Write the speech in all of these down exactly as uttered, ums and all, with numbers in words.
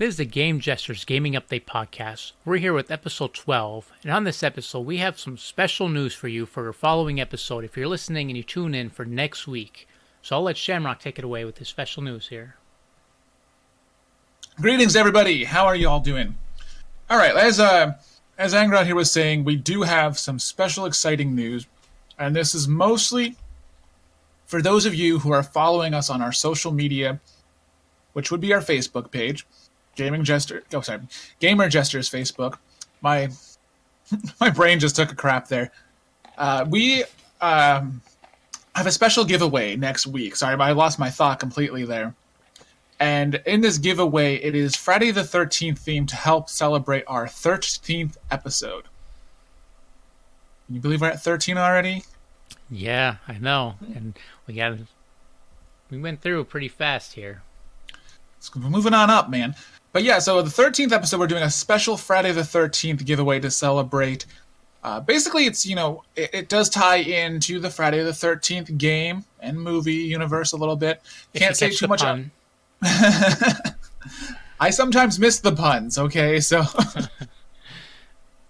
This is the Game Jesters Gaming Update Podcast. We're here with episode twelve, and on this episode we have some special news for you for your following episode if you're listening and you tune in for next week. So I'll let Shamrock take it away with his special news here. Greetings everybody, how are you all doing? Alright, as uh, as Angrod here was saying, we do have some special exciting news, and this is mostly for those of you who are following us on our social media, which would be our Facebook page. Gaming Jester, oh sorry, Gamer Jester's Facebook. My my brain just took a crap there. Uh, we um, have a special giveaway next week. Sorry, I lost my thought completely there. And in this giveaway, it is Friday the thirteenth theme to help celebrate our thirteenth episode. Can you believe we're at thirteen already? Yeah, I know, and we got we went through pretty fast here. So we're moving on up, man. But yeah, so the thirteenth episode, we're doing a special Friday the thirteenth giveaway to celebrate. Uh, basically, it's, you know, it, it does tie into the Friday the thirteenth game and movie universe a little bit. Can't say too much. On. I sometimes miss the puns, okay? So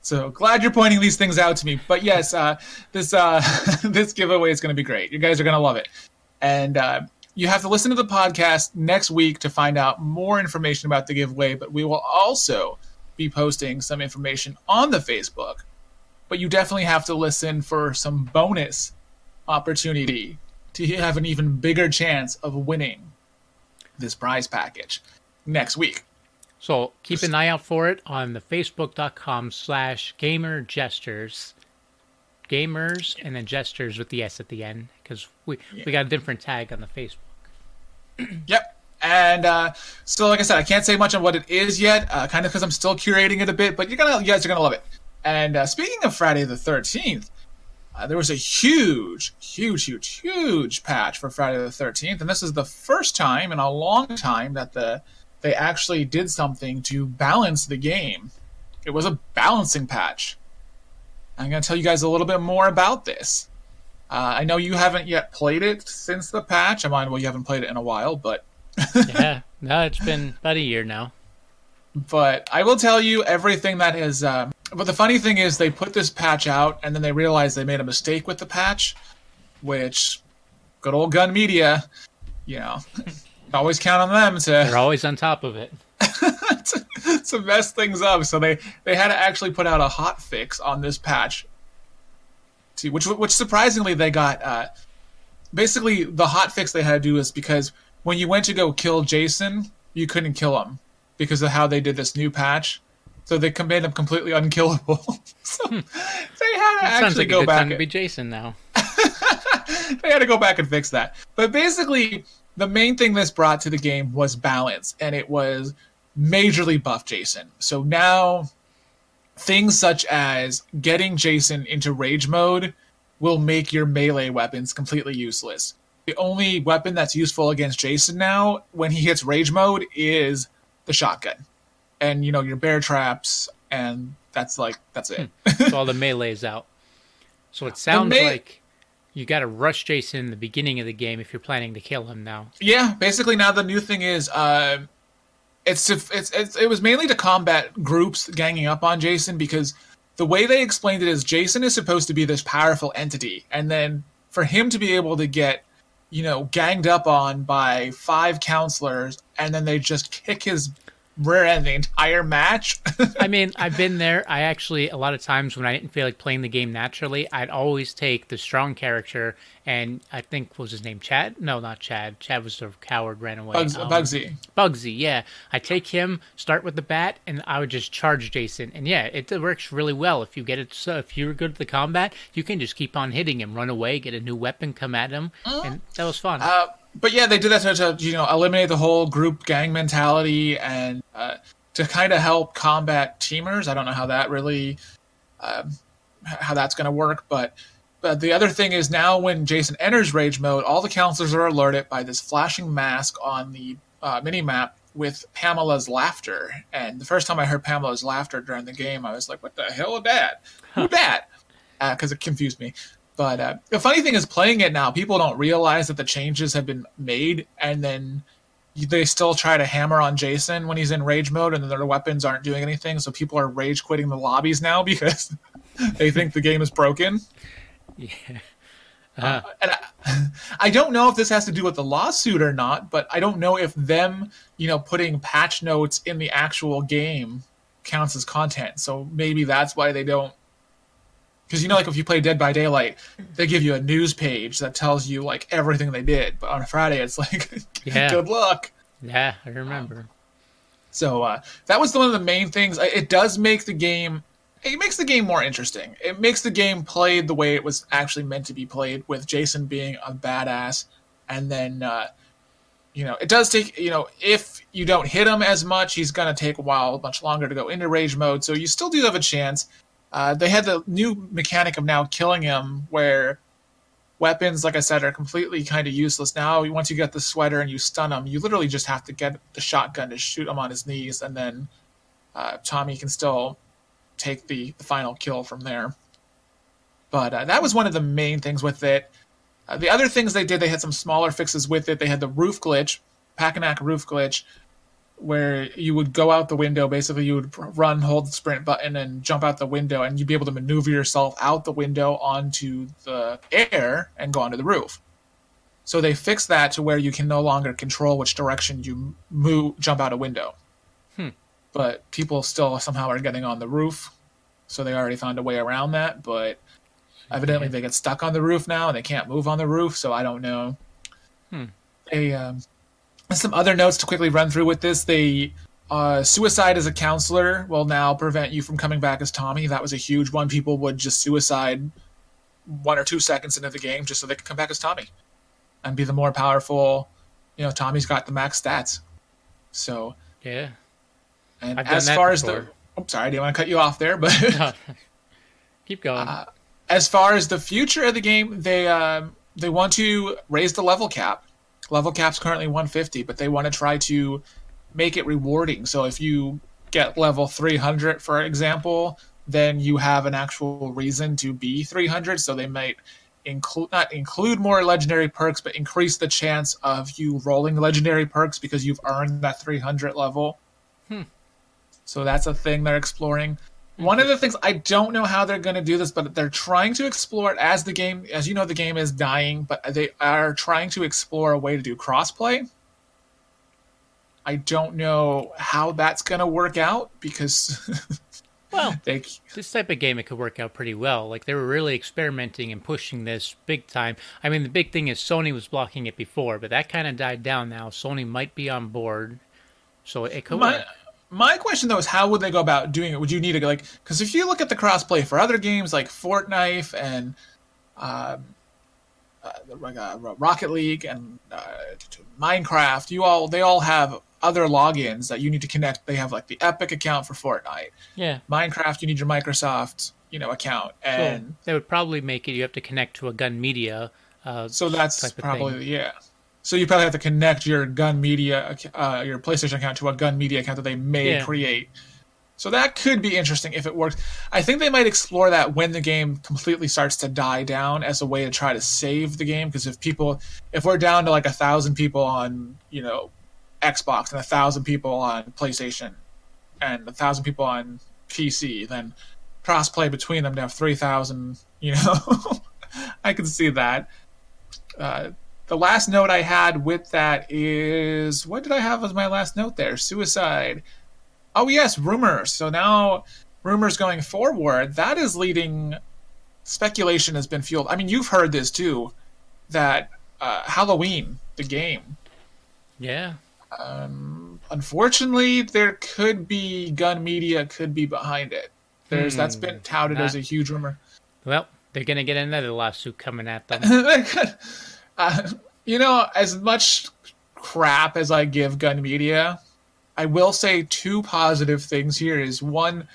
so glad you're pointing these things out to me. But yes, uh, this, uh, this giveaway is going to be great. You guys are going to love it. And uh, you have to listen to the podcast next week to find out more information about the giveaway, but we will also be posting some information on the Facebook. But you definitely have to listen for some bonus opportunity to have an even bigger chance of winning this prize package next week. So keep an eye out for it on the facebook.com slash gamer jesters. Gamers and then Jesters with the S at the end, because we, yeah. we got a different tag on the Facebook. Yep. And uh, so, like I said, I can't say much on what it is yet, uh, kind of because I'm still curating it a bit, but you're gonna, you guys are going to love it. And uh, speaking of Friday the thirteenth, uh, there was a huge, huge, huge, huge patch for Friday the thirteenth, and this is the first time in a long time that the they actually did something to balance the game. It was a balancing patch. I'm going to tell you guys a little bit more about this. Uh, I know you haven't yet played it since the patch. I mind, well, you haven't played it in a while, but... yeah, no, it's been about a year now. But I will tell you everything that is... Um... But the funny thing is they put this patch out, and then they realized they made a mistake with the patch, which, good old Gun Media, you know, always count on them to... They're always on top of it. to, to mess things up, so they they had to actually put out a hot fix on this patch, to, which which surprisingly they got. Uh, basically, the hot fix they had to do is because when you went to go kill Jason, you couldn't kill him because of how they did this new patch. So they made him completely unkillable. so hmm. they had to that actually like go back. Sounds like a good time to be Jason now. They had to go back and fix that. But basically, the main thing this brought to the game was balance, and it was majorly buff Jason. So now things such as getting Jason into rage mode will make your melee weapons completely useless. The only weapon that's useful against Jason now when he hits rage mode is the shotgun. And, you know, your bear traps, and that's like, that's it. So all the melee is out. So it sounds me- like... You got to rush Jason in the beginning of the game if you're planning to kill him now. Yeah, basically now the new thing is, uh, it's, to, it's it's it was mainly to combat groups ganging up on Jason, because the way they explained it is Jason is supposed to be this powerful entity, and then for him to be able to get, you know, ganged up on by five counselors, and then they just kick his rear end the entire match. I mean, I've been there. I actually, a lot of times when I didn't feel like playing the game naturally, I'd always take the strong character, and I think, what was his name, Chad? No, not Chad. Chad was the coward, ran away. Bugs, um, Bugsy. Bugsy, yeah. I take him, start with the bat, and I would just charge Jason. And yeah, it works really well. If you get it, so if you're good at the combat, you can just keep on hitting him, run away, get a new weapon, come at him, mm. and that was fun. Uh, But yeah, they did that to, to you know eliminate the whole group gang mentality and uh, to kind of help combat teamers. I don't know how that really uh, how that's going to work, but but the other thing is now when Jason enters rage mode, all the counselors are alerted by this flashing mask on the uh, mini map with Pamela's laughter. And the first time I heard Pamela's laughter during the game, I was like, "What the hell is that? Who that?" Because uh, it confused me. But uh, the funny thing is playing it now, people don't realize that the changes have been made, and then they still try to hammer on Jason when he's in rage mode and their weapons aren't doing anything. So people are rage quitting the lobbies now because they think the game is broken. Yeah. Uh-huh. Uh, and I, I don't know if this has to do with the lawsuit or not, but I don't know if them, you know, putting patch notes in the actual game counts as content. So maybe that's why they don't. Because, you know, like if you play Dead by Daylight, they give you a news page that tells you, like, everything they did. But on a Friday, it's like, yeah. Good luck. Yeah, I remember. Um, so uh, that was one of the main things. It does make the game, it makes the game more interesting. It makes the game played the way it was actually meant to be played, with Jason being a badass. And then, uh, you know, it does take, you know, if you don't hit him as much, he's going to take a while, much longer to go into rage mode. So you still do have a chance. Uh, they had the new mechanic of now killing him, where weapons, like I said, are completely kind of useless now. Once you get the sweater and you stun him, you literally just have to get the shotgun to shoot him on his knees, and then uh, Tommy can still take the, the final kill from there. But uh, that was one of the main things with it. Uh, the other things they did, they had some smaller fixes with it. They had the roof glitch, Pack-a-Mac roof glitch, where you would go out the window. Basically, you would run, hold the sprint button, and jump out the window, and you'd be able to maneuver yourself out the window onto the air and go onto the roof. So they fixed that to where you can no longer control which direction you move, jump out a window. Hmm. But people still somehow are getting on the roof, so they already found a way around that. But evidently, yeah. They get stuck on the roof now, and they can't move on the roof, so I don't know. Hmm. They... Um, Some other notes to quickly run through with this. They, uh, suicide as a counselor will now prevent you from coming back as Tommy. That was a huge one. People would just suicide one or two seconds into the game just so they could come back as Tommy and be the more powerful. You know, Tommy's got the max stats. So yeah. And I've as far before. as the, I'm sorry, I didn't want to cut you off there, but no. Keep going. Uh, as far as the future of the game, they um, they want to raise the level cap. Level cap's currently one fifty, but they want to try to make it rewarding. So if you get level three hundred, for example, then you have an actual reason to be three hundred. So they might include not include more legendary perks, but increase the chance of you rolling legendary perks because you've earned that three hundred level. Hmm. So that's a thing they're exploring. One of the things, I don't know how they're going to do this, but they're trying to explore it as the game, as you know, the game is dying, but they are trying to explore a way to do crossplay. I don't know how that's going to work out because... well, they... this type of game, it could work out pretty well. Like, they were really experimenting and pushing this big time. I mean, the big thing is Sony was blocking it before, but that kind of died down now. Sony might be on board, so it could My... work. My question, though, is how would they go about doing it? Would you need to, like, because if you look at the crossplay for other games like Fortnite and uh, uh, Rocket League and uh, Minecraft, you all they all have other logins that you need to connect. They have, like, the Epic account for Fortnite. Yeah. Minecraft, you need your Microsoft, you know, account. And well, they would probably make it you have to connect to a Gun Media. Uh, so that's probably thing. yeah. So you probably have to connect your Gun Media, uh, your PlayStation account to a Gun Media account that they may yeah. create. So that could be interesting if it works. I think they might explore that when the game completely starts to die down as a way to try to save the game. Because if people, if we're down to like a thousand people on, you know, Xbox and a thousand people on PlayStation and a thousand people on P C, then crossplay between them to have three thousand. You know, I can see that. Uh, The last note I had with that is... What did I have as my last note there? Suicide. Oh, yes, rumors. So now rumors going forward, that is leading... Speculation has been fueled. I mean, you've heard this, too, that uh, Halloween, the game... Yeah. Um, unfortunately, there could be... Gun Media could be behind it. There's hmm, That's been touted not, as a huge rumor. Well, they're going to get another lawsuit coming at them. Uh, you know, as much crap as I give Gun Media, I will say two positive things here is one,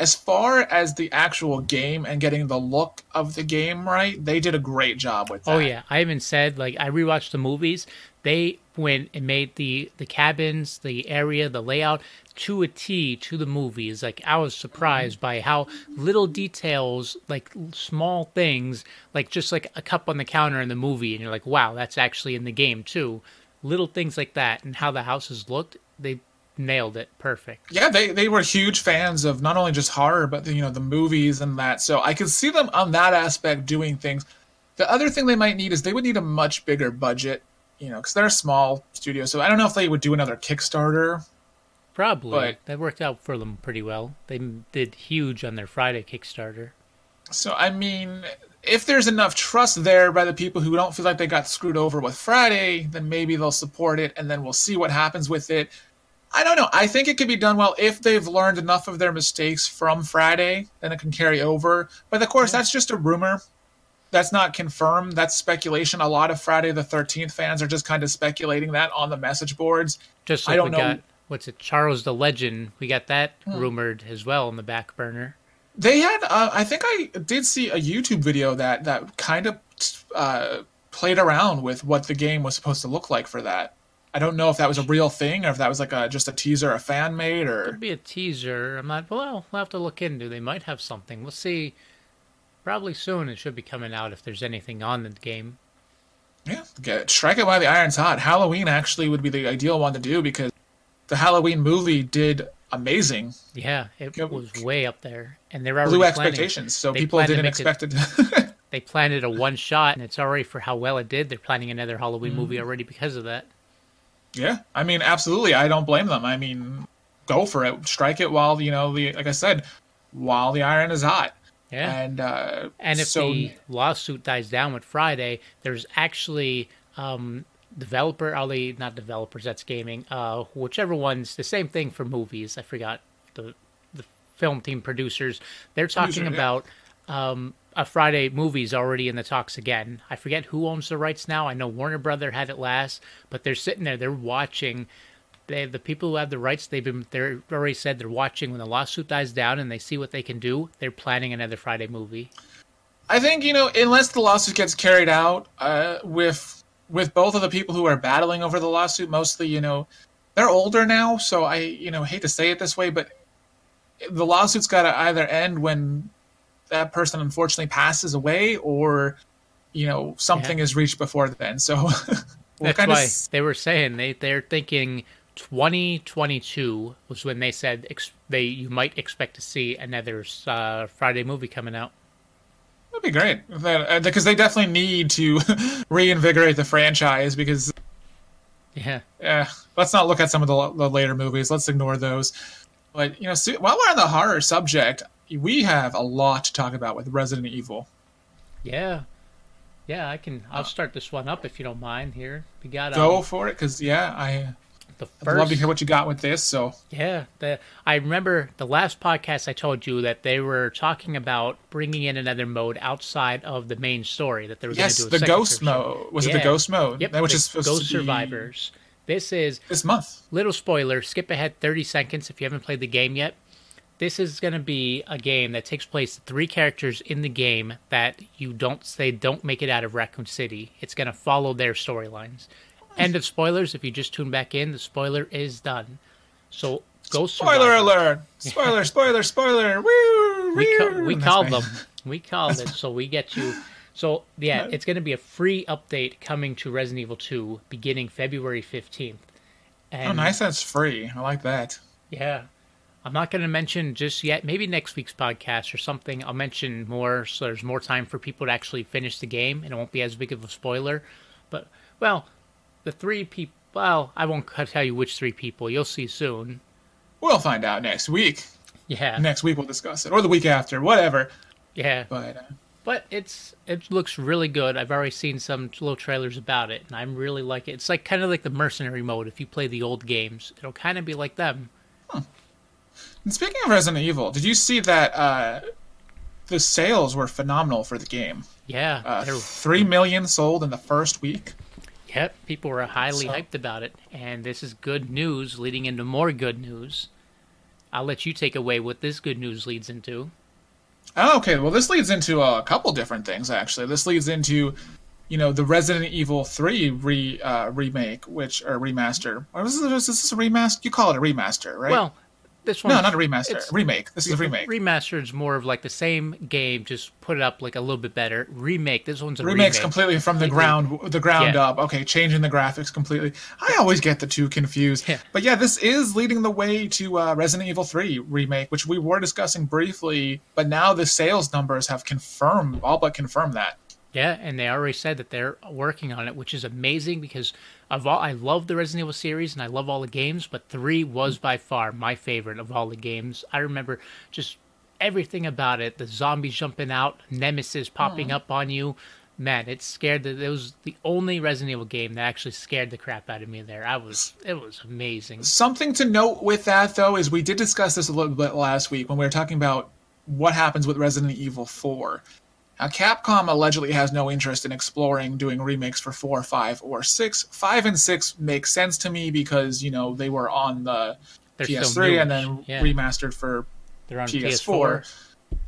as far as the actual game and getting the look of the game right, they did a great job with that. Oh, yeah. I even said, like, I rewatched the movies. They went and made the, the cabins, the area, the layout to a T to the movies. Like, I was surprised by how little details, like small things, like just like a cup on the counter in the movie. And you're like, wow, that's actually in the game too. little things like that and how the houses looked, they nailed it perfect. Yeah, they, they were huge fans of not only just horror, but the, you know, the movies and that. So I could see them on that aspect doing things. The other thing they might need is they would need a much bigger budget, you know, because they're a small studio. So I don't know if they would do another Kickstarter. Probably. But that worked out for them pretty well. They did huge on their Friday Kickstarter. So, I mean, if there's enough trust there by the people who don't feel like they got screwed over with Friday, then maybe they'll support it, and then we'll see what happens with it. I don't know. I think it could be done well if they've learned enough of their mistakes from Friday, then it can carry over. But, of course, that's just a rumor. That's not confirmed. That's speculation. A lot of Friday the thirteenth fans are just kind of speculating that on the message boards. Just like I don't we know. Got... What's it? Charles the Legend. We got that hmm. rumored as well on the back burner. They had, uh, I think I did see a YouTube video that, that kind of uh, played around with what the game was supposed to look like for that. I don't know if that was a real thing or if that was like a, just a teaser a fan made or... It could be a teaser. I'm not, well, we'll have to look into. They might have something. We'll see. Probably soon it should be coming out if there's anything on the game. Yeah. Get it. Strike it while the iron's hot. Halloween actually would be the ideal one to do because the Halloween movie did amazing. Yeah, it was way up there. And they're already blew expectations, so people didn't expect it. They planned it a one-shot, and it's already for how well it did. They're planning another Halloween mm. movie already because of that. Yeah, I mean, absolutely. I don't blame them. I mean, go for it. Strike it while, you know, the like I said, while the iron is hot. Yeah. And, uh, and if so... the lawsuit dies down with Friday, there's actually... Um, developer ali not developers that's gaming uh whichever one's the same thing for movies. I forgot the the film team producers they're talking Producer, about yeah. um a Friday movie's already in the talks again. I forget who owns the rights now. I know Warner Brother had it last, but they're sitting there, they're watching. They the people who have the rights, they've been they're already said they're watching when the lawsuit dies down and they see what they can do. They're planning another Friday movie. I think, you know, unless the lawsuit gets carried out uh with With both of the people who are battling over the lawsuit, mostly, you know, they're older now, so I, you know, hate to say it this way, but the lawsuit's got to either end when that person unfortunately passes away or, you know, something yeah. is reached before then. So that's kind why of... they were saying they, they're thinking twenty twenty-two was when they said ex they you might expect to see another uh, Friday movie coming out. That'd be great, because they definitely need to reinvigorate the franchise. Because yeah, yeah, let's not look at some of the, the later movies. Let's ignore those. But you know, so, while we're on the horror subject, we have a lot to talk about with Resident Evil. Yeah, yeah, I can. I'll start this one up if you don't mind. Here, we got um, go for it, because yeah, I. The first, I'd love to hear what you got with this. So yeah, the, I remember the last podcast I told you that they were talking about bringing in another mode outside of the main story that they were yes, going to do. Yes, the ghost mode. Was yeah. it the ghost mode? Yep, which is supposed ghost to be survivors. This is this month. Little spoiler. Skip ahead thirty seconds if you haven't played the game yet. This is going to be a game that takes place three characters in the game that you don't say don't make it out of Raccoon City. It's going to follow their storylines. End of spoilers. If you just tune back in, the spoiler is done. So go spoiler alert! Spoiler, spoiler, spoiler! Woo, we ca we called them. We called it. So we get you. So yeah, it's going to be a free update coming to Resident Evil two beginning February fifteenth. And oh, nice! That's free. I like that. Yeah, I'm not going to mention just yet. Maybe next week's podcast or something. I'll mention more so there's more time for people to actually finish the game, and it won't be as big of a spoiler. But well. The three people... Well, I won't tell you which three people. You'll see soon. We'll find out next week. Yeah. Next week we'll discuss it. Or the week after. Whatever. Yeah. But, uh, but it's it looks really good. I've already seen some little trailers about it. And I really like it. It's like kind of like the mercenary mode if you play the old games. It'll kind of be like them. Hmm. And speaking of Resident Evil, did you see that uh, the sales were phenomenal for the game? Yeah. Uh, Three million sold in the first week. Yep, people were highly so, hyped about it, and this is good news leading into more good news. I'll let you take away what this good news leads into. Oh, okay, well, this leads into a couple different things, actually. This leads into, you know, the Resident Evil three re, uh, remake, which, or remaster. Or is this, is this a remaster? You call it a remaster, right? Well, This one, no, not a remaster. A remake. This is a remake. Remastered is more of like the same game, just put it up like a little bit better. Remake. This one's a Remake's remake. Remake's completely from the ground, the ground yeah. up. Okay, changing the graphics completely. I always get the two confused. Yeah. But yeah, this is leading the way to uh, Resident Evil three remake, which we were discussing briefly. But now the sales numbers have confirmed, all but confirmed that. Yeah, and they already said that they're working on it, which is amazing because of all, I love the Resident Evil series and I love all the games, but three was by far my favorite of all the games. I remember just everything about it, the zombies jumping out, nemesis popping oh. up on you. Man, it scared. The, it was the only Resident Evil game that actually scared the crap out of me there. I was, it was amazing. Something to note with that, though, is we did discuss this a little bit last week when we were talking about what happens with Resident Evil four. Now, Capcom allegedly has no interest in exploring doing remakes for four, five, or six. five and six make sense to me because, you know, they were on the They're P S three and then yeah. remastered for P S four. P S four.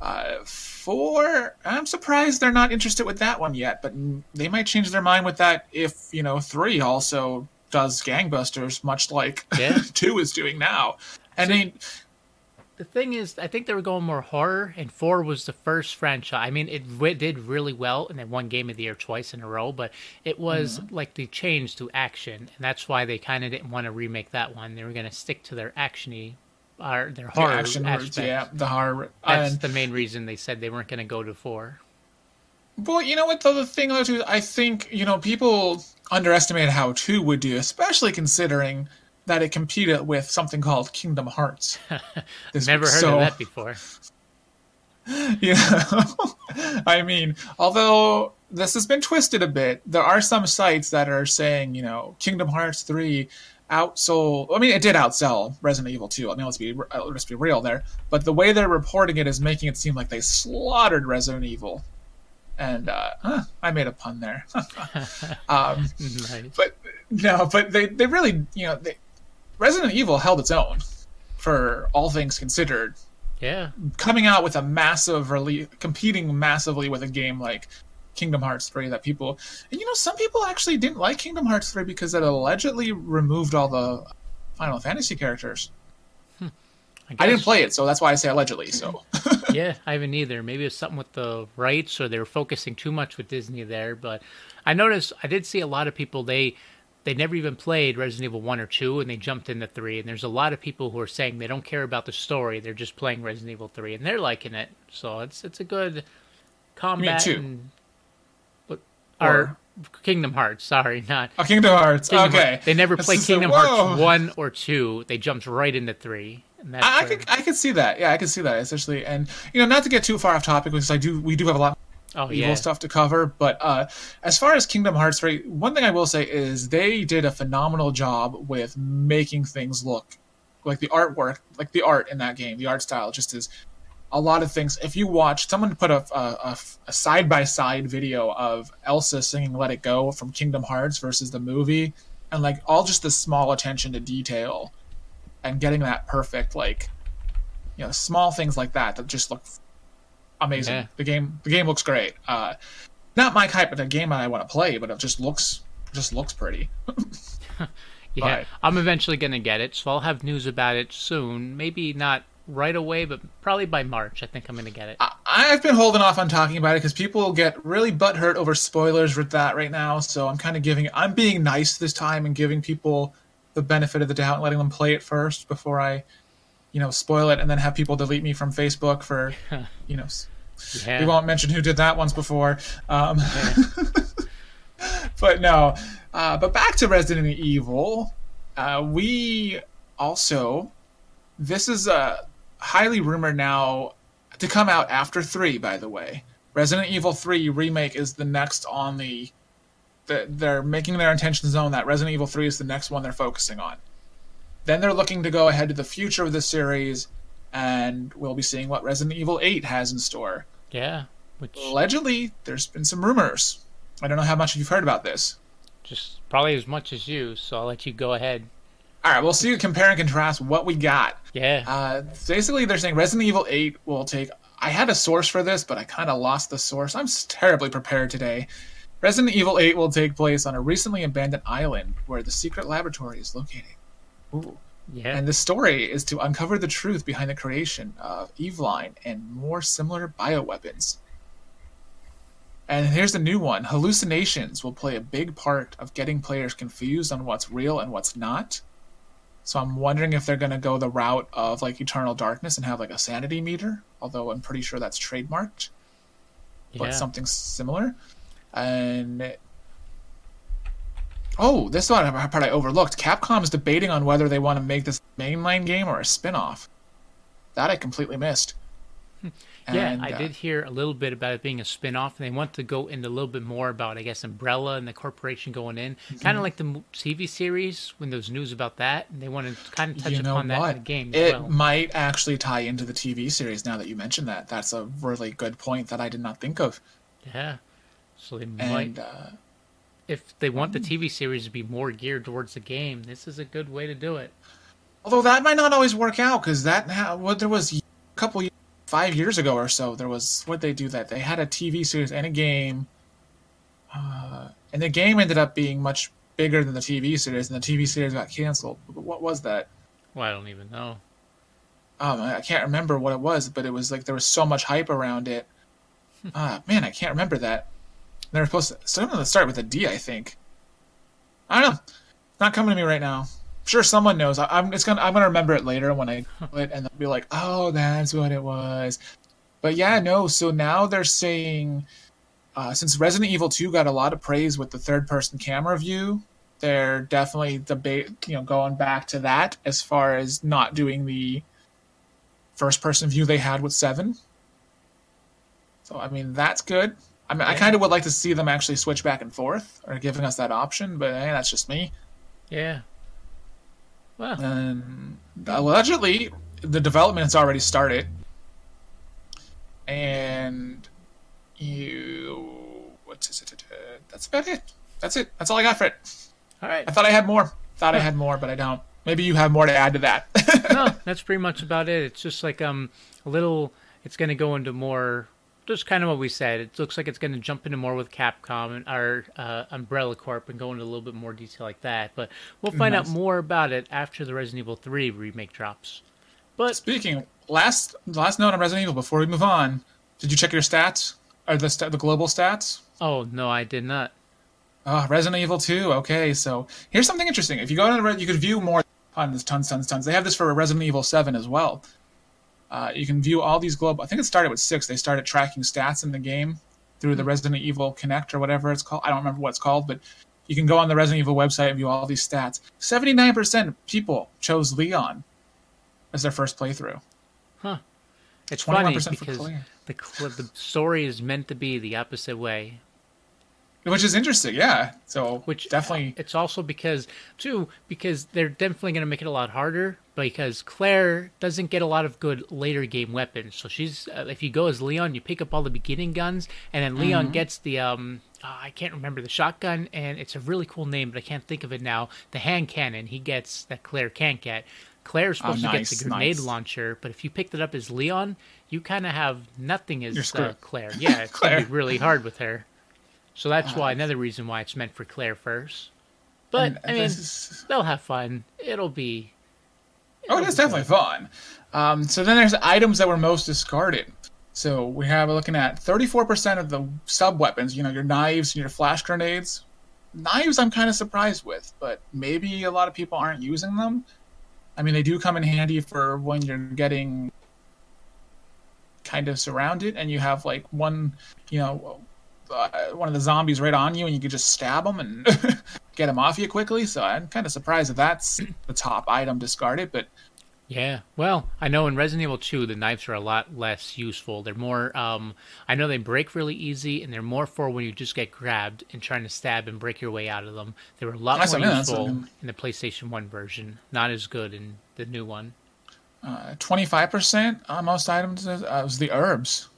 Uh, four, I'm surprised they're not interested with that one yet, but they might change their mind with that if, you know, three also does gangbusters, much like yeah. two is doing now. And I mean... The thing is, I think they were going more horror, and four was the first franchise. I mean, it re- did really well, and it won Game of the Year twice in a row, but it was mm-hmm. like the change to action, and that's why they kind of didn't want to remake that one. They were going to stick to their action-y, or their horror the action aspect. Words, yeah, the horror. That's and, the main reason they said they weren't going to go to four. Well, you know what, though, the thing, though, too, I think, you know, people underestimated how two would do, especially considering... that it competed with something called Kingdom Hearts. Never heard so, of that before. You know, I mean, although this has been twisted a bit, there are some sites that are saying, you know, Kingdom Hearts three outsold... I mean, it did outsell Resident Evil two. I mean, let's be, let's be real there. But the way they're reporting it is making it seem like they slaughtered Resident Evil. And uh, huh, I made a pun there. um, nice. But no, but they, they really, you know... they. Resident Evil held its own, for all things considered. Yeah. Coming out with a massive release, competing massively with a game like Kingdom Hearts three that people... And, you know, some people actually didn't like Kingdom Hearts three because it allegedly removed all the Final Fantasy characters. Hmm. I, I didn't play it, so that's why I say allegedly, so... Yeah, I haven't either. Maybe it's something with the rights, or they were focusing too much with Disney there, but I noticed, I did see a lot of people, they... They never even played Resident Evil one or two, and they jumped into three. And there's a lot of people who are saying they don't care about the story. They're just playing Resident Evil three, and they're liking it. So it's it's a good combat. Me too. And, but, or, or Kingdom Hearts, sorry. not oh, Kingdom Hearts, Kingdom okay. Hearts. They never played Kingdom a, Hearts one or two. They jumped right into three. And that's I, I, could, I could see that. Yeah, I could see that, essentially. And, you know, not to get too far off topic, because I do we do have a lot Oh, evil yeah. stuff to cover, but uh, as far as Kingdom Hearts three, one thing I will say is they did a phenomenal job with making things look like the artwork, like the art in that game, the art style just is a lot of things. If you watch, someone put a, a, a side-by-side video of Elsa singing Let It Go from Kingdom Hearts versus the movie, and like all just the small attention to detail and getting that perfect, like, you know, small things like that that just look amazing. Yeah. The game the game looks great. Uh, not my type of the game I want to play, but it just looks just looks pretty. Yeah, right. I'm eventually going to get it, so I'll have news about it soon. Maybe not right away, but probably by March, I think I'm going to get it. I, I've been holding off on talking about it because people get really butthurt over spoilers with that right now, so I'm kind of giving... I'm being nice this time and giving people the benefit of the doubt and letting them play it first before I... you know, spoil it and then have people delete me from Facebook for, you know, yeah. we won't mention who did that once before. Um, yeah. But no, uh, but back to Resident Evil. Uh, we also, this is uh, highly rumored now to come out after three, by the way. Resident Evil three Remake is the next on the, the they're making their intention zone that Resident Evil three is the next one they're focusing on. Then they're looking to go ahead to the future of the series, and we'll be seeing what Resident Evil eight has in store. Yeah. Which... Allegedly, there's been some rumors. I don't know how much you've heard about this. Just probably as much as you, so I'll let you go ahead. All right, we'll see you compare and contrast what we got. Yeah. Uh, basically, they're saying Resident Evil eight will take... I had a source for this, but I kind of lost the source. I'm terribly prepared today. Resident Evil eight will take place on a recently abandoned island where the secret laboratory is located. Ooh. Yeah. And the story is to uncover the truth behind the creation of Eveline and more similar bioweapons. And here's the new one. Hallucinations will play a big part of getting players confused on what's real and what's not. So I'm wondering if they're going to go the route of like Eternal Darkness and have like a sanity meter, although I'm pretty sure that's trademarked. Yeah. But something similar. And oh, this one part I overlooked. Capcom is debating on whether they want to make this mainline game or a spin-off. That I completely missed. Yeah, and, I uh, did hear a little bit about it being a spin-off, and they want to go into a little bit more about, I guess, Umbrella and the corporation going in. Mm-hmm. Kind of like the T V series, when there was news about that, and they want to kind of touch you know upon what? that in the game as it well. It might actually tie into the T V series now that you mentioned that. That's a really good point that I did not think of. Yeah, so they might... And, uh, if they want the T V series to be more geared towards the game, this is a good way to do it. Although that might not always work out, because that... Well, there was a couple years... Five years ago or so, there was... What'd they do that? They had a T V series and a game. Uh, and the game ended up being much bigger than the T V series, and the T V series got canceled. But what was that? Well, I don't even know. Um, I can't remember what it was, but it was like there was so much hype around it. Ah, uh, man, I can't remember that. They were supposed to... So I'm going to start with a D, I think. I don't know. It's not coming to me right now. Sure, someone knows. I, I'm it's gonna I'm gonna remember it later when I do it, and they'll be like, "Oh, that's what it was." But yeah, no. So now they're saying, uh, since Resident Evil two got a lot of praise with the third-person camera view, they're definitely debate, you know, going back to that as far as not doing the first-person view they had with seven. So I mean, that's good. I mean, yeah. I kind of would like to see them actually switch back and forth or giving us that option, but hey, that's just me. Yeah. Wow. And allegedly, the development has already started, and you. What is it? That's about it. That's it. That's all I got for it. All right. I thought I had more. Thought I had more, but I don't. Maybe you have more to add to that. No, that's pretty much about it. It's just like um a little. It's going to go into more. Just kind of what we said. It looks like it's going to jump into more with Capcom and our uh, Umbrella Corp and go into a little bit more detail like that. But we'll find nice. out more about it after the Resident Evil three remake drops. But speaking, last last note on Resident Evil before we move on. Did you check your stats? Or the st the global stats? Oh no, I did not. Ah, uh, Resident Evil two. Okay, so here's something interesting. If you go to you could view more on this tons, tons, tons. They have this for Resident Evil seven as well. Uh, you can view all these global... I think it started with six. They started tracking stats in the game through the Resident Evil Connect or whatever it's called. I don't remember what it's called, but you can go on the Resident Evil website and view all these stats. seventy-nine percent of people chose Leon as their first playthrough. Huh. It's funny because the, the story is meant to be the opposite way. Which is interesting, yeah. So Which definitely... It's also because, too, because they're definitely going to make it a lot harder, because Claire doesn't get a lot of good later game weapons. So she's, uh, if you go as Leon, you pick up all the beginning guns, and then Leon mm-hmm. gets the, um, oh, I can't remember the shotgun, and it's a really cool name, but I can't think of it now. The hand cannon he gets that Claire can't get. Claire's supposed oh, nice, to get the grenade nice. launcher, but if you picked it up as Leon, you kind of have nothing as uh, Claire. Yeah, it's Claire. Gonna be really hard with her. So that's uh, why another reason why it's meant for Claire first. But I mean, is... they'll have fun. It'll be. Oh, that's definitely fun. Um, so then there's items that were most discarded. So we have looking at thirty-four percent of the sub-weapons, you know, your knives and your flash grenades. Knives I'm kind of surprised with, but maybe a lot of people aren't using them. I mean, they do come in handy for when you're getting kind of surrounded and you have, like, one, you know, uh, one of the zombies right on you and you can just stab them and... get him off you quickly, so I'm kind of surprised that that's the top item discarded, but... Yeah, well, I know in Resident Evil two, the knives are a lot less useful. They're more, um... I know they break really easy, and they're more for when you just get grabbed and trying to stab and break your way out of them. They were a lot that's more something, useful in the PlayStation one version. Not as good in the new one. Uh, twenty-five percent on most items uh, was the herbs.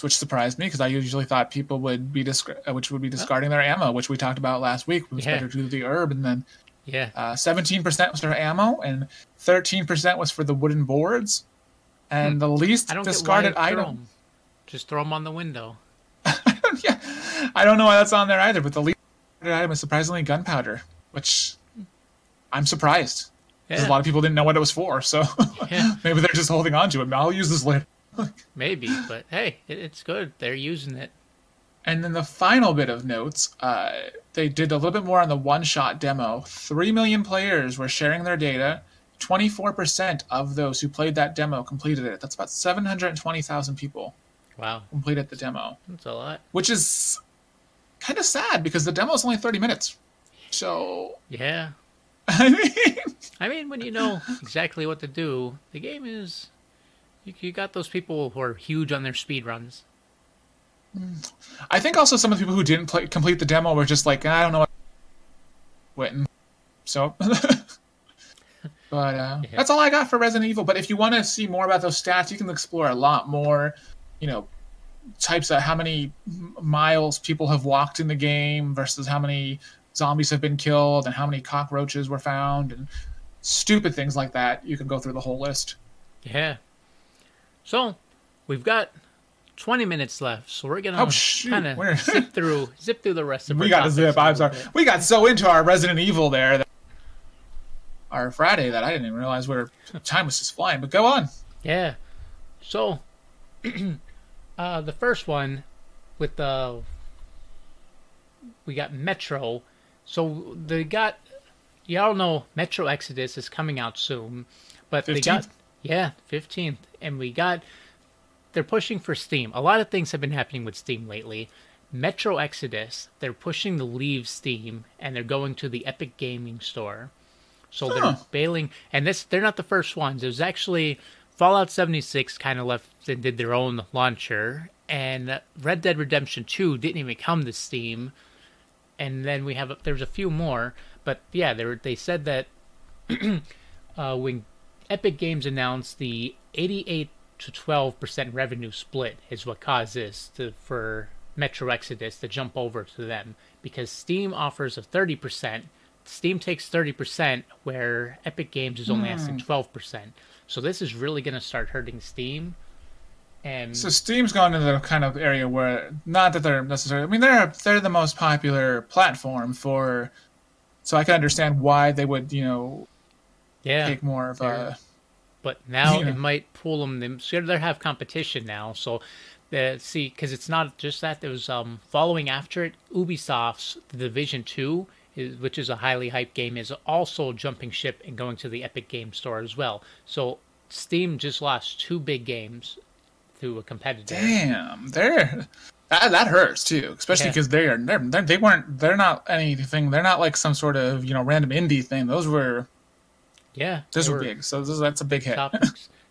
Which surprised me because I usually thought people would be disc which would be discarding their ammo, which we talked about last week. It was yeah. better to do the herb, and then yeah, uh, seventeen percent was for ammo, and thirteen percent was for the wooden boards, and hmm. the least discarded item. Throw Just throw them on the window. Yeah, I don't know why that's on there either, but the least discarded item is surprisingly gunpowder, which I'm surprised. Yeah. A lot of people didn't know what it was for, so yeah. Maybe they're just holding on to it. I'll use this later. Maybe, but hey, it, it's good. They're using it. And then the final bit of notes, uh, they did a little bit more on the one-shot demo. Three million players were sharing their data. twenty-four percent of those who played that demo completed it. That's about seven hundred twenty thousand people. Wow. Completed the demo. That's a lot. Which is kind of sad because the demo is only thirty minutes. So... yeah. I mean... I mean, when you know exactly what to do, the game is... You, you got those people who are huge on their speed runs. I think also some of the people who didn't play, complete the demo were just like, I don't know what went. So... But uh, yeah. That's all I got for Resident Evil. But if you want to see more about those stats, you can explore a lot more, you know, types of how many miles people have walked in the game versus how many zombies have been killed and how many cockroaches were found and stupid things like that. You can go through the whole list. Yeah. So we've got twenty minutes left, so we're gonna oh, kind of zip through, zip through the rest of. We got to zip. I'm sorry. Bit. We got so into our Resident Evil there. That our Friday that I didn't even realize where time was just flying, but go on. Yeah. So, uh, the first one with the, we got Metro. So they got, y'all know Metro Exodus is coming out soon, but fifteenth? They got, yeah, fifteenth. And we got, they're pushing for Steam. A lot of things have been happening with Steam lately. Metro Exodus, they're pushing to leave Steam and they're going to the Epic Games Store. So they're huh. bailing, and this they're not the first ones. It was actually Fallout seventy-six kind of left and did their own launcher, and Red Dead Redemption two didn't even come to Steam. And then we have there's a few more, but yeah, they were, they said that uh, when Epic Games announced the eighty-eight to twelve percent revenue split is what caused this to, for Metro Exodus to jump over to them because Steam offers a thirty percent. Steam takes thirty percent where Epic Games is only mm. asking twelve percent. So this is really going to start hurting Steam. And so Steam's gone into the kind of area where, not that they're necessarily, I mean, they're they're the most popular platform for, so I can understand why they would, you know, yeah, take more of a... But now it know. might pull them, them, so they have competition now, so... Uh, see, because it's not just that, there was um, following after it, Ubisoft's Division two, is, which is a highly hyped game, is also jumping ship and going to the Epic Games Store as well. So Steam just lost two big games to a competitor. Damn, they're that, that hurts too, especially because yeah. they are they're, they weren't they're not anything. They're not like some sort of you know random indie thing. Those were yeah, those were, were big. So this, that's a big hit.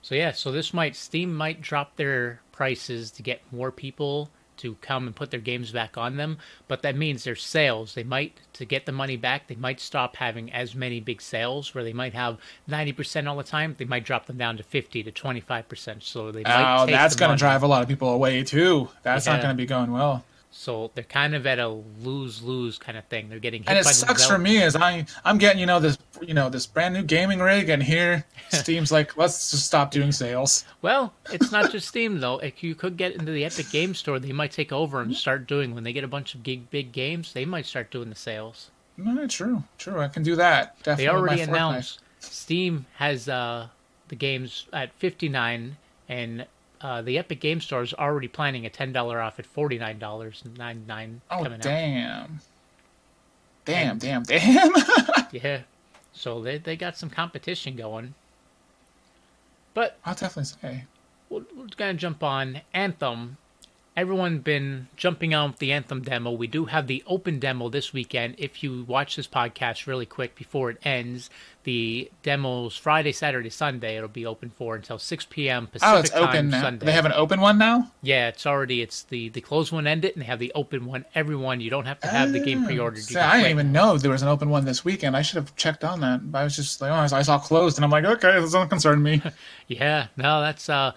So yeah, so this might Steam might drop their prices to get more people to come and put their games back on them, but that means their sales, they might, to get the money back, they might stop having as many big sales where they might have ninety percent all the time. They might drop them down to fifty to twenty-five percent. So they might oh, take that's going to drive a lot of people away too. That's yeah. not going to be going well. So they're kind of at a lose-lose kind of thing. They're getting hit and it by sucks for me is I I'm getting you know this you know this brand new gaming rig, and here Steam's like let's just stop doing sales. Well, it's not just Steam though. If you could get into the Epic Games Store, they might take over and start doing when they get a bunch of big, big games. They might start doing the sales. No, true, true. I can do that. Definitely. They already announced Steam has uh, the games at fifty-nine and. Uh, the Epic Game Store is already planning a ten dollar off at forty-nine ninety-nine. Oh, coming damn. Out. Damn, and, damn, damn. Yeah. So they, they got some competition going. But I'll definitely say. We're, we're going to jump on Anthem. Everyone's been jumping on the Anthem demo. We do have the open demo this weekend. If you watch this podcast really quick before it ends, the demo's Friday, Saturday, Sunday. It'll be open for until six p m Pacific time. Oh, it's open now. Sunday. They have an open one now? Yeah, it's already. It's the, the closed one ended, and they have the open one. Everyone, you don't have to have oh, the game pre-ordered. So I didn't even know there was an open one this weekend. I should have checked on that. I was just like, oh, I saw closed, and I'm like, okay, this doesn't concern me. Yeah, no, that's... uh,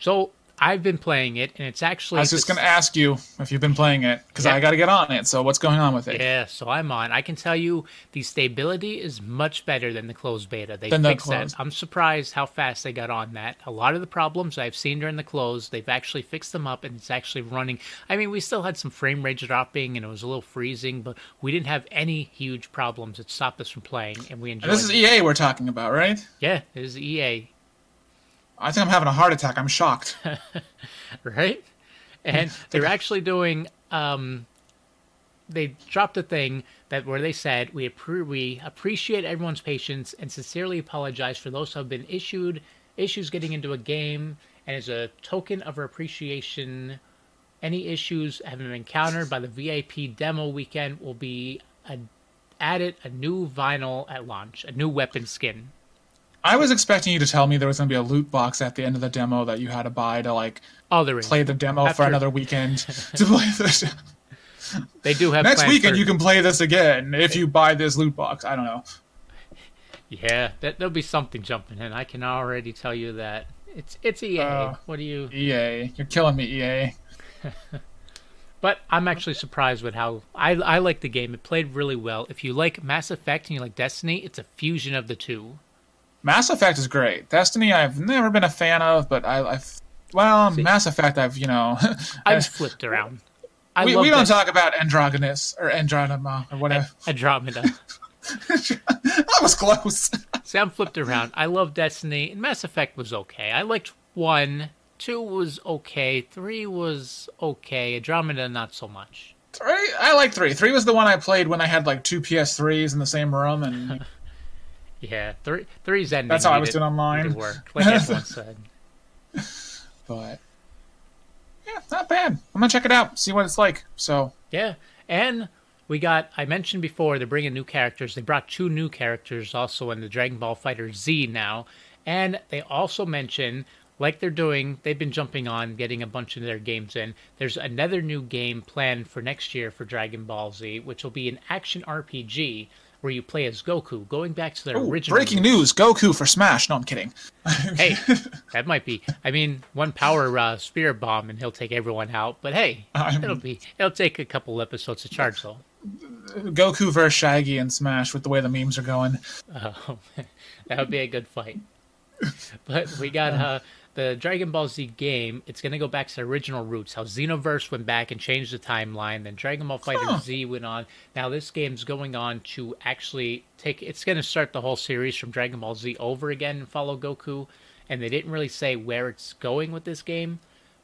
So... I've been playing it, and it's actually... I was just going to ask you if you've been playing it, because yeah. I got to get on it, so what's going on with it? Yeah, so I'm on. I can tell you the stability is much better than the closed beta. They fixed that. I'm surprised how fast they got on that. A lot of the problems I've seen during the close, they've actually fixed them up, and it's actually running. I mean, we still had some frame rate dropping, and it was a little freezing, but we didn't have any huge problems that stopped us from playing, and we enjoyed it. This is E A we're talking about, right? Yeah, it is E A. I think I'm having a heart attack. I'm shocked. Right? And they're actually doing... Um, they dropped a thing that where they said, we, appre we appreciate everyone's patience and sincerely apologize for those who have been issued issues getting into a game. And as a token of our appreciation, any issues have been encountered by the V I P demo weekend will be a, added a new vinyl at launch, a new weapon skin. I was expecting you to tell me there was going to be a loot box at the end of the demo that you had to buy to, like, oh, play the demo After... for another weekend. to play the... They do have Next weekend for... you can play this again if you buy this loot box. I don't know. Yeah, that, there'll be something jumping in. I can already tell you that. It's it's E A. Uh, what do you... E A. You're killing me, E A. But I'm actually surprised with how... I, I like the game. It played really well. If you like Mass Effect and you like Destiny, it's a fusion of the two. Mass Effect is great. Destiny, I've never been a fan of, but I, I've... Well, See, Mass Effect, I've, you know... I've flipped around. I we we don't talk about Androgynous, or Andronima, or whatever. Andromeda. That was close. See, I'm flipped around. I love Destiny, and Mass Effect was okay. I liked one, two was okay, three was okay, Andromeda not so much. Three? I like three. Three was the one I played when I had, like, two P S threes in the same room, and... Yeah, three, three's ending. That's how I was doing online. Work, like everyone said. But, yeah, not bad. I'm going to check it out, see what it's like. So yeah, and we got, I mentioned before, they're bringing new characters. They brought two new characters also in the Dragon Ball Fighter Z now. And they also mentioned, like they're doing, they've been jumping on, getting a bunch of their games in. There's another new game planned for next year for Dragon Ball Z, which will be an action R P G. Where you play as Goku, going back to their Ooh, original... Breaking news, Goku for Smash. No, I'm kidding. Hey, that might be... I mean, one power uh, spear bomb and he'll take everyone out. But hey, I'm... it'll be... It'll take a couple episodes to charge, though. Goku versus Shaggy and Smash with the way the memes are going. Oh, that would be a good fight. But we got... Uh, The Dragon Ball Z game, it's going to go back to the original roots. How Xenoverse went back and changed the timeline. Then Dragon Ball Fighter huh. Z went on. Now this game's going on to actually take... It's going to start the whole series from Dragon Ball Z over again and follow Goku. And they didn't really say where it's going with this game.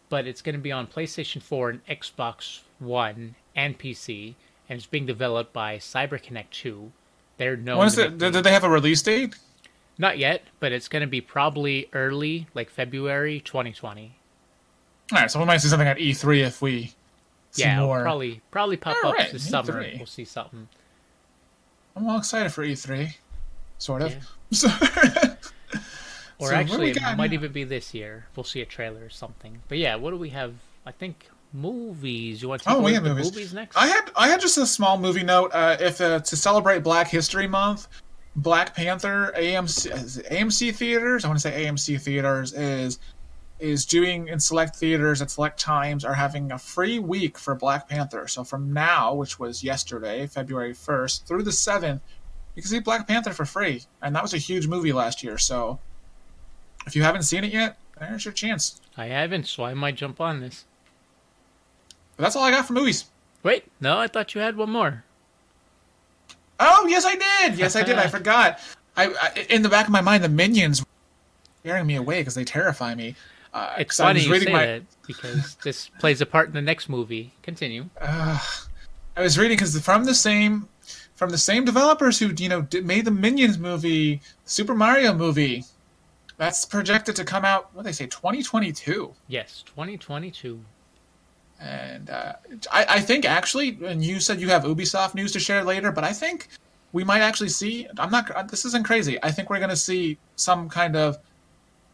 But it's going to be on PlayStation four and Xbox One and P C. And it's being developed by CyberConnect two. They're known... What is it? Did they have a release date? Not yet, but it's going to be probably early, like February twenty twenty. All right, so we might see something at E three if we see yeah, more. Yeah, probably, probably pop All up right, this E three. Summer. We'll see something. I'm all excited for E three, sort of. Yeah. Or so actually, it might now? even be this year. We'll see a trailer or something. But yeah, what do we have? I think... Movies. You want to oh, we have movies. movies next? I had I had just a small movie note. Uh, if uh, to celebrate Black History Month. Black Panther A M C theaters. I want to say A M C theaters is is doing in select theaters at select times are having a free week for Black Panther. So from now, which was yesterday, February first through the seventh, you can see Black Panther for free, and that was a huge movie last year. So if you haven't seen it yet, there's your chance. I haven't, so I might jump on this. But that's all I got for movies. Wait, no, I thought you had one more. Oh, yes, I did. Yes, I did. I forgot. I, I in the back of my mind, the Minions were scaring me away because they terrify me. Uh, it's funny you say my... that because this plays a part in the next movie. Continue. Uh, I was reading because from the same from the same developers who you know did, made the Minions movie, Super Mario movie. That's projected to come out. What did they say? twenty twenty-two. Yes, twenty twenty-two. And uh, I, I think actually, and you said you have Ubisoft news to share later, but I think we might actually see, I'm not, this isn't crazy. I think we're going to see some kind of,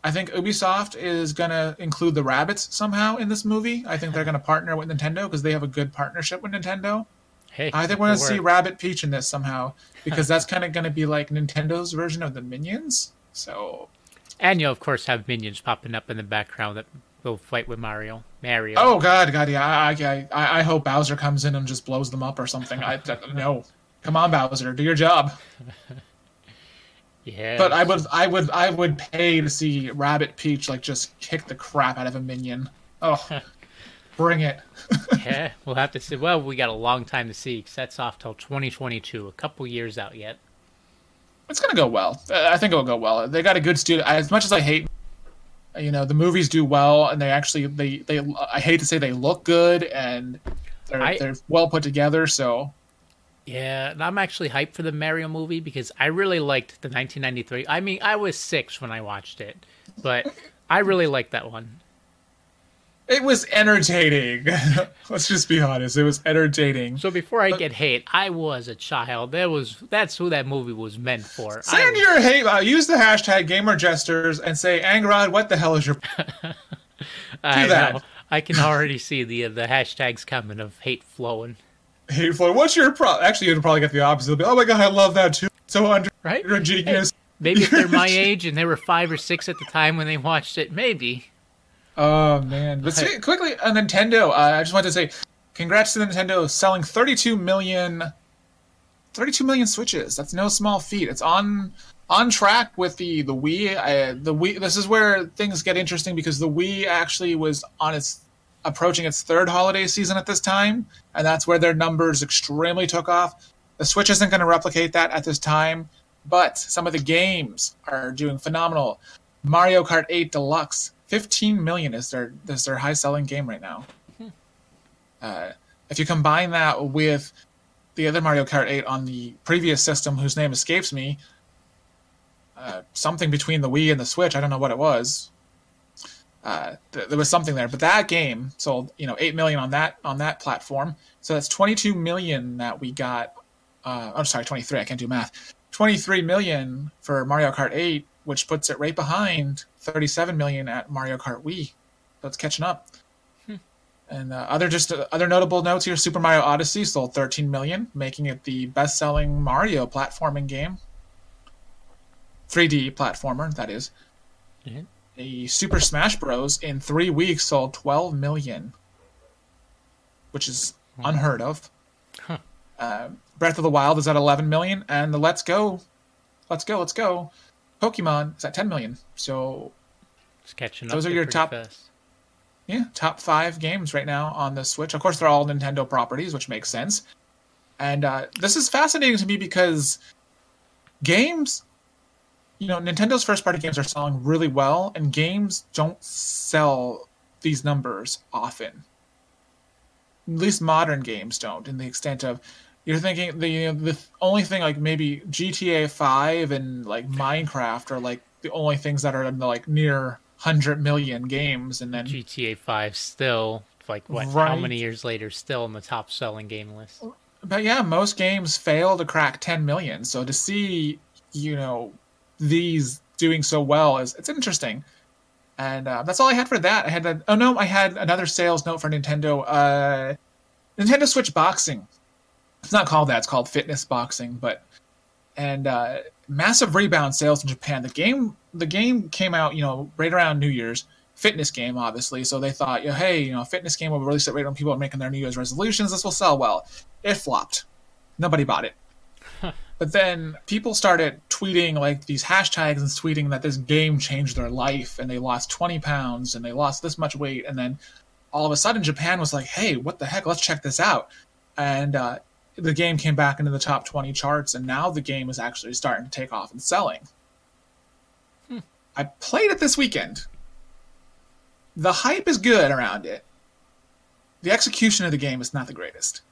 I think Ubisoft is going to include the rabbits somehow in this movie. I think they're going to partner with Nintendo because they have a good partnership with Nintendo. Hey, I think we're going to see Rabbit Peach in this somehow because that's kind of going to be like Nintendo's version of the Minions. So, and you'll of course have Minions popping up in the background that Go fight with Mario. Mario. Oh God, God, yeah. I, I, I hope Bowser comes in and just blows them up or something. I no. Come on, Bowser, do your job. Yeah. But I would, I would, I would pay to see Rabbit Peach like just kick the crap out of a minion. Oh, bring it. Yeah, we'll have to see. Well, we got a long time to see. Cause that's off till twenty twenty-two, a couple years out yet. It's gonna go well. I think it'll go well. They got a good studio. As much as I hate. You know, the movies do well, and they actually they they I hate to say they look good, and they're I, they're well put together. So, yeah, and I'm actually hyped for the Mario movie because I really liked the nineteen ninety-three. I mean, I was six when I watched it, but I really liked that one. It was entertaining. Let's just be honest; it was entertaining. So before I get hate, I was a child. That was that's who that movie was meant for. Send was... your hate. Uh, use the hashtag GamerJesters and say, Angrod, what the hell is your? I that. know. I can already see the the hashtags coming of hate flowing. Hate flowing. What's your problem? Actually, you'd probably get the opposite. It'll be, oh my God, I love that too. So under right? Hey, maybe if they're my age and they were five or six at the time when they watched it, maybe. Oh, man. But see, quickly, uh, Nintendo, uh, I just wanted to say, congrats to Nintendo selling thirty-two million Switches. That's no small feat. It's on on track with the, the Wii. I, the Wii. This is where things get interesting because the Wii actually was on its approaching its third holiday season at this time, and that's where their numbers extremely took off. The Switch isn't going to replicate that at this time, but some of the games are doing phenomenal. Mario Kart eight Deluxe. fifteen million is their is their high selling game right now. Hmm. Uh, if you combine that with the other Mario Kart eight on the previous system, whose name escapes me, uh, something between the Wii and the Switch, I don't know what it was. Uh, th there was something there, but that game sold you know eight million on that on that platform. So that's twenty-two million that we got. Uh, I'm sorry, twenty-three. I can't do math. twenty-three million for Mario Kart eight, which puts it right behind thirty-seven million at Mario Kart Wii. So it's catching up. Hmm. And uh, other just uh, other notable notes here, Super Mario Odyssey sold thirteen million, making it the best-selling Mario platforming game. three D platformer, that is. Mm-hmm. The Super Smash Bros. In three weeks sold twelve million, which is unheard of. Huh. Uh, Breath of the Wild is at eleven million, and the Let's Go, Let's Go, Let's Go, Pokemon is at ten million. So it's catching up. Those are your top fast. Yeah, top five games right now on the Switch. Of course, they're all Nintendo properties, which makes sense. And uh, this is fascinating to me because games, you know, Nintendo's first-party games are selling really well, and games don't sell these numbers often. At least modern games don't, in the extent of... You're thinking the you know, the only thing like maybe G T A five and like Minecraft are like the only things that are in the like near one hundred million games, and then G T A five still like what right. how many years later still in the top selling game list. But yeah, most games fail to crack ten million. So to see you know these doing so well is it's interesting. And uh, that's all I had for that. I had that. Oh no, I had another sales note for Nintendo. Uh, Nintendo Switch boxing. It's not called that. It's called fitness boxing. But and uh, massive rebound sales in Japan. The game, the game came out, you know, right around New Year's. Fitness game, obviously. So they thought, you know, hey, you know, fitness game will release it right when people are making their New Year's resolutions. This will sell well. It flopped. Nobody bought it. But then people started tweeting like these hashtags and tweeting that this game changed their life and they lost twenty pounds and they lost this much weight. And then all of a sudden, Japan was like, hey, what the heck? Let's check this out. And uh, the game came back into the top twenty charts, and now the game is actually starting to take off and selling. Hmm. I played it this weekend. The hype is good around it. The execution of the game is not the greatest.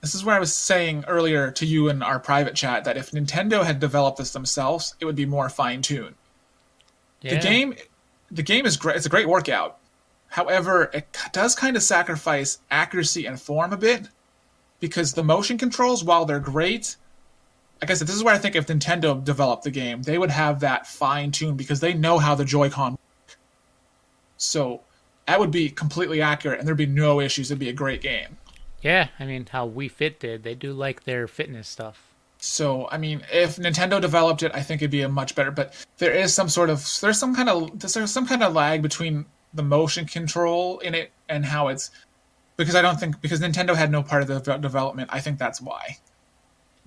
This is where I was saying earlier to you in our private chat that if Nintendo had developed this themselves, it would be more fine-tuned. Yeah. The game, the game is great. It's a great workout. However, it does kind of sacrifice accuracy and form a bit. Because the motion controls, while they're great, like I said, this is where I think if Nintendo developed the game, they would have that fine-tuned because they know how the Joy-Con work. So that would be completely accurate, and there'd be no issues. It'd be a great game. Yeah, I mean, how Wii Fit did, they do like their fitness stuff. So, I mean, if Nintendo developed it, I think it'd be a much better. But there is some sort of there's some kind of there's some kind of lag between the motion control in it and how it's... Because I don't think... Because Nintendo had no part of the development, I think that's why.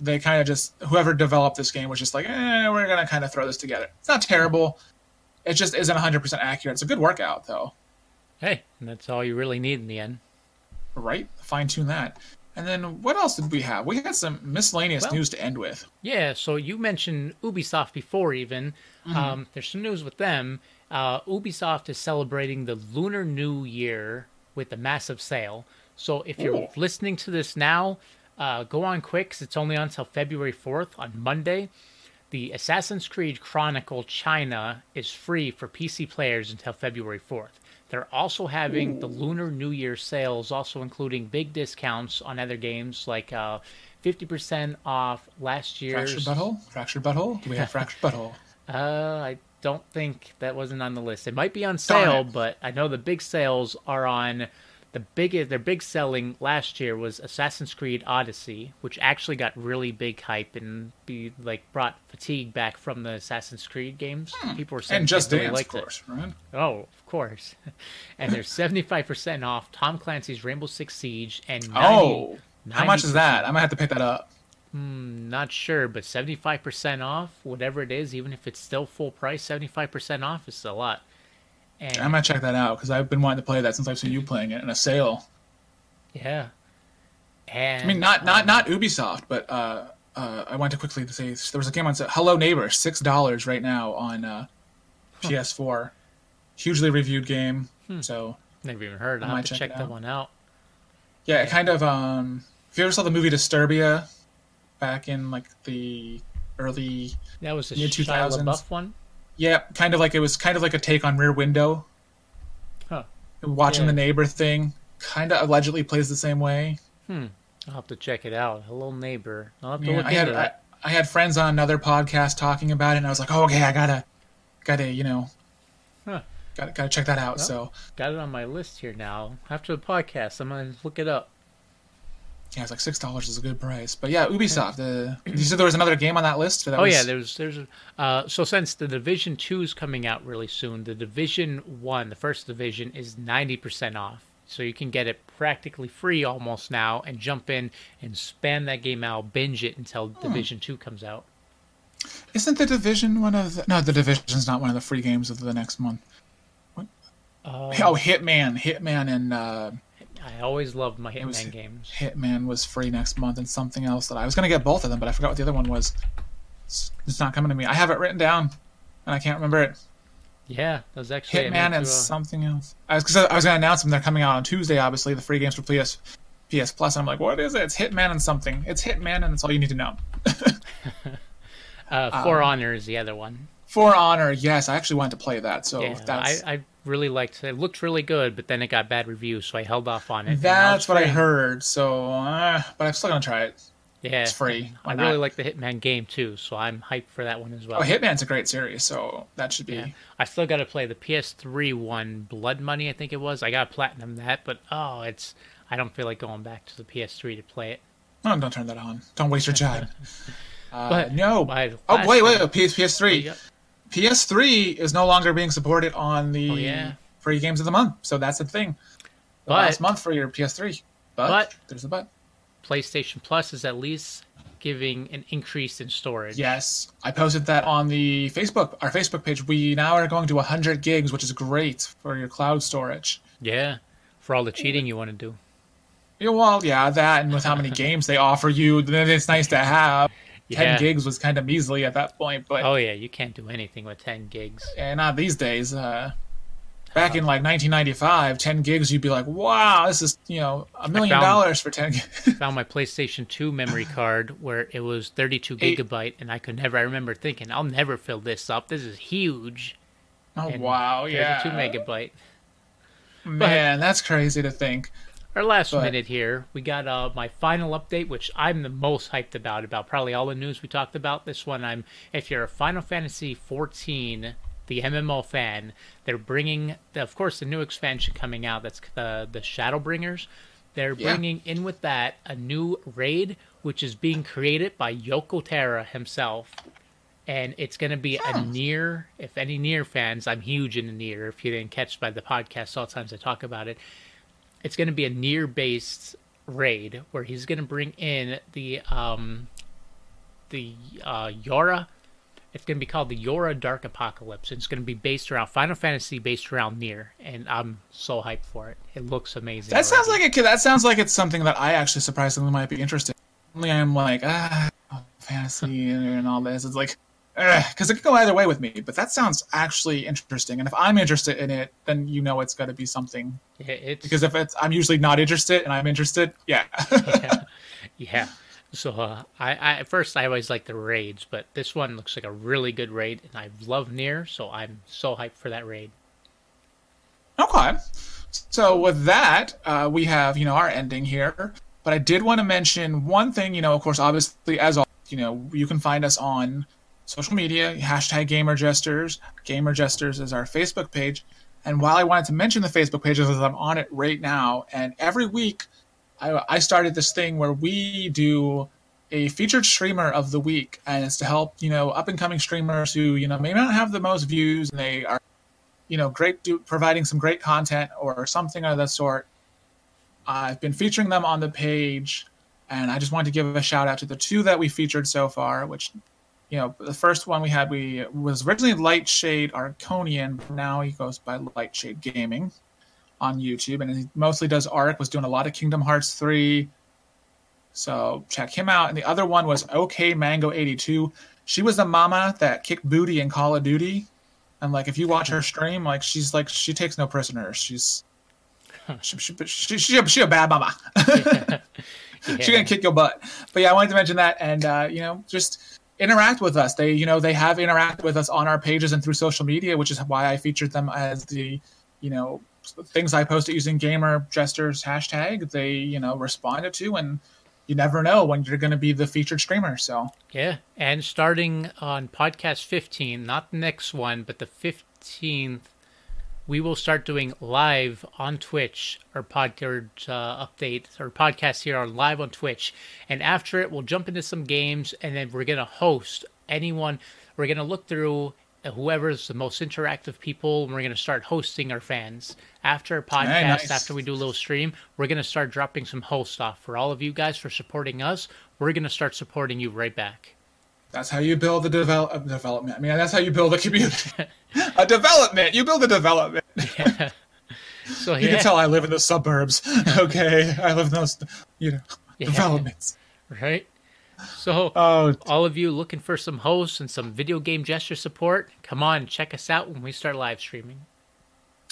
They kind of just... Whoever developed this game was just like, eh, we're going to kind of throw this together. It's not terrible. It just isn't one hundred percent accurate. It's a good workout, though. Hey, and that's all you really need in the end. Right? Fine-tune that. And then what else did we have? We had some miscellaneous well, news to end with. Yeah, so you mentioned Ubisoft before even. Mm-hmm. Um, there's some news with them. Uh, Ubisoft is celebrating the Lunar New Year with a massive sale. So if you're Ooh. listening to this now, uh, go on quick because it's only on until February fourth on Monday. The Assassin's Creed Chronicle China is free for P C players until February fourth. They're also having Ooh. the Lunar New Year sales, also including big discounts on other games, like uh, fifty percent off last year's... Fractured Butthole? Fractured Butthole? Do we have Fractured Butthole? Uh, I don't think that wasn't on the list. It might be on sale, but I know the big sales are on... The biggest, their big selling last year was Assassin's Creed Odyssey, which actually got really big hype and be like brought fatigue back from the Assassin's Creed games. Hmm. People were saying and Just Dance, really of course, it. Right? Oh, of course. And they're seventy-five percent off Tom Clancy's Rainbow Six Siege and ninety, oh, how much is that? I might have to pick that up. Mm, not sure, but seventy-five percent off, whatever it is, even if it's still full price, seventy-five percent off is a lot. And I might check that out because I've been wanting to play that since I've seen you playing it in a sale. Yeah. And, I mean, not, um, not, not Ubisoft, but uh, uh, I want to quickly say there was a game on sale, Hello Neighbor, six dollars right now on uh, huh. P S four. Hugely reviewed game. Hmm. So never even heard of it. I might check, check that one out. Yeah, yeah. It kind of... Um, if you ever saw the movie Disturbia back in like the early... That was the Shia LaBeouf one? Yeah, kind of like it was kind of like a take on Rear Window. Huh. Watching yeah. the neighbor thing kind of allegedly plays the same way. Hmm. I'll have to check it out. Hello Neighbor. I'll have to yeah, look I into had, I, I had friends on another podcast talking about it, and I was like, oh, okay, I gotta, gotta, you know, huh. gotta, gotta check that out. Well, so got it on my list here now. After the podcast, I'm gonna look it up. Yeah, it's like six dollars is a good price, but yeah, Ubisoft. Uh, you said there was another game on that list. That oh was... yeah, there's there's. Uh, so since the Division two is coming out really soon, the Division one, the first Division, is ninety percent off. So you can get it practically free almost now, and jump in and spam that game out, binge it until hmm. Division two comes out. Isn't the Division one of the... no? The Division's not one of the free games of the next month. What? Uh... Oh, Hitman, Hitman, and. Uh... I always loved my Hitman was, games. Hitman was free next month and something else that I was going to get both of them, but I forgot what the other one was. It's, it's not coming to me. I have it written down, and I can't remember it. Yeah, that was actually... Hitman and a... something else. I was, cause I was going to announce them. They're coming out on Tuesday, obviously, the free games for P S, P S Plus. And I'm like, what is it? It's Hitman and something. It's Hitman, and that's all you need to know. uh, For um, Honor is the other one. For Honor, yes. I actually wanted to play that, so yeah, that's... I, I... really liked it. It looked really good, but then it got bad reviews, so I held off on it. That's what I heard. So, uh, but I'm still gonna try it. Yeah, it's free. I really like the Hitman game too, so I'm hyped for that one as well. Oh, Hitman's a great series, so that should be. Yeah. I still got to play the P S three one, Blood Money, I think it was. I got platinum that, but oh, it's. I don't feel like going back to the P S three to play it. No, don't turn that on. Don't waste your time. uh, but no. Oh wait, wait, P S P S three. Yep. P S three is no longer being supported on the oh, yeah. free games of the month, so that's a thing. The but, last month for your P S three, but, but there's a but. PlayStation Plus is at least giving an increase in storage. Yes, I posted that on the Facebook, our Facebook page. We now are going to one hundred gigs, which is great for your cloud storage. Yeah, for all the cheating you want to do. Yeah, well, yeah, that and with how many games they offer you, then it's nice to have. ten yeah. gigs was kind of measly at that point, but oh yeah, you can't do anything with ten gigs. And not these days. Uh, back oh. in like nineteen ninety-five, ten gigs, you'd be like, wow, this is, you know, a million found, dollars for ten gigs. I found my PlayStation two memory card where it was thirty-two gigabyte, Eight. and I could never, I remember thinking, I'll never fill this up. This is huge. Oh, and wow, yeah. thirty-two megabyte. Man, but, that's crazy to think. Our last minute here, we got uh, my final update, which I'm the most hyped about, about probably all the news we talked about. This one, I'm if you're a Final Fantasy fourteen, the M M O fan, they're bringing, of course, the new expansion coming out. That's the, the Shadowbringers. They're yeah. bringing in with that a new raid, which is being created by Yoko Taro himself. and it's going to be yeah. a Nier. If any Nier fans, I'm huge into Nier. If you didn't catch by the podcast, all the times I talk about it, it's going to be a Nier-based raid where he's going to bring in the um, the uh, Yora. It's going to be called the Yora Dark Apocalypse. And it's going to be based around Final Fantasy, based around Nier, and I'm so hyped for it. It looks amazing. That already. sounds like it. That sounds like it's something that I actually surprisingly might be interested. In. Only I'm like ah, fantasy and all this. It's like because it could go either way with me. But that sounds actually interesting. And if I'm interested in it, then you know it's got to be something. Yeah, it's... Because if it's, I'm usually not interested, and I'm interested, yeah, yeah. yeah. So uh, I, I at first I always like the raids, but this one looks like a really good raid, and I love Nier, so I'm so hyped for that raid. Okay, so with that, uh, we have you know our ending here, but I did want to mention one thing. You know, of course, obviously, as always, you know, you can find us on social media hashtag GamerJesters. GamerJesters is our Facebook page, and while I wanted to mention the Facebook page, is I'm on it right now, and every week. I started this thing where we do a featured streamer of the week, and it's to help, you know, up-and-coming streamers who, you know, may not have the most views, and they are, you know, great do, providing some great content or something of that sort. I've been featuring them on the page, and I just wanted to give a shout-out to the two that we featured so far, which, you know, the first one we had we was originally Lightshade Arconian, but now he goes by Lightshade Gaming on YouTube, and he mostly does art, was doing a lot of Kingdom Hearts three, so check him out. And the other one was OK Mango eighty-two. She was the mama that kicked booty in Call of Duty, and like if you watch her stream, like she's like she takes no prisoners. She's huh. she, she, she, she, she a bad mama. yeah. Yeah. She's gonna kick your butt. But yeah, I wanted to mention that, and uh, you know, just interact with us. They you know they have interacted with us on our pages and through social media, which is why I featured them as the you know. things I posted using GamerJesters hashtag, they, you know, responded to, and you never know when you're going to be the featured streamer, so. Yeah, and starting on podcast fifteen, not the next one, but the fifteenth, we will start doing live on Twitch, or podcast uh, updates, or podcasts here are live on Twitch, and after it, we'll jump into some games, and then we're going to host anyone, we're going to look through whoever's the most interactive people, and we're going to start hosting our fans. After our podcast, hey, nice. after we do a little stream, we're going to start dropping some hosts off. For all of you guys for supporting us, we're going to start supporting you right back. That's how you build the develop development. I mean, that's how you build a community. a development. You build a development. yeah. So You yeah. can tell I live in the suburbs. okay. I live in those, you know, yeah. developments. Right? So, oh. all of you looking for some hosts and some video game gesture support, come on, check us out when we start live streaming.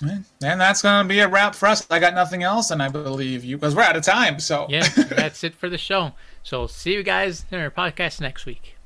And that's going to be a wrap for us. I got nothing else, and I believe you, because we're out of time. So, yeah, that's it for the show. So, see you guys in our podcast next week.